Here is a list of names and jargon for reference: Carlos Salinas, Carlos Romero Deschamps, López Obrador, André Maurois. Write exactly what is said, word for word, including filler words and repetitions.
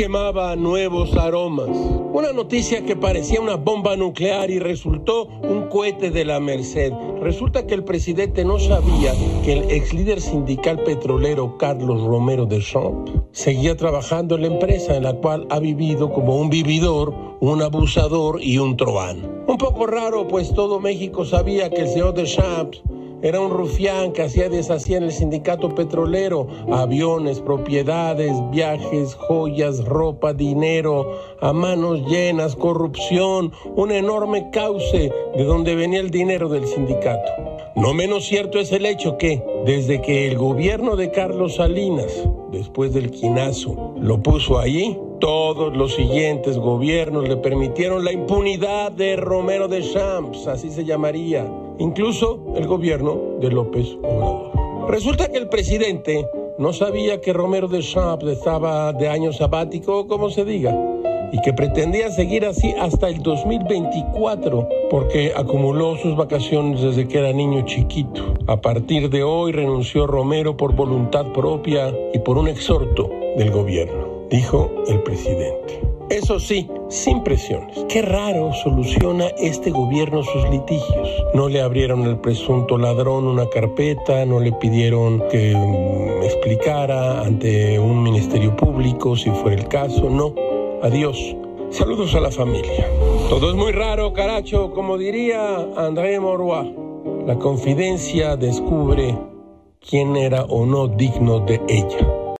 quemaba nuevos aromas. Una noticia que parecía una bomba nuclear y resultó un cohete de la Merced. Resulta que el presidente no sabía que el ex líder sindical petrolero Carlos Romero Deschamps seguía trabajando en la empresa en la cual ha vivido como un vividor, un abusador y un troán. Un poco raro, pues todo México sabía que el señor Deschamps era un rufián que hacía deshacía en el sindicato petrolero. Aviones, propiedades, viajes, joyas, ropa, dinero, a manos llenas, corrupción, un enorme cauce de donde venía el dinero del sindicato. No menos cierto es el hecho que, desde que el gobierno de Carlos Salinas, después del quinazo, lo puso allí, todos los siguientes gobiernos le permitieron la impunidad de Romero Deschamps, así se llamaría, incluso el gobierno de López Obrador. Resulta que el presidente no sabía que Romero Deschamps estaba de año sabático, como se diga, y que pretendía seguir así hasta el dos mil veinticuatro, porque acumuló sus vacaciones desde que era niño chiquito. A partir de hoy renunció Romero por voluntad propia y por un exhorto del gobierno, dijo el presidente. Eso sí, sin presiones. Qué raro soluciona este gobierno sus litigios. No le abrieron al presunto ladrón una carpeta, no le pidieron que um, explicara ante un ministerio público si fuera el caso, no. Adiós. Saludos a la familia. Todo es muy raro, caracho, como diría André Maurois. La confidencia descubre quién era o no digno de ella.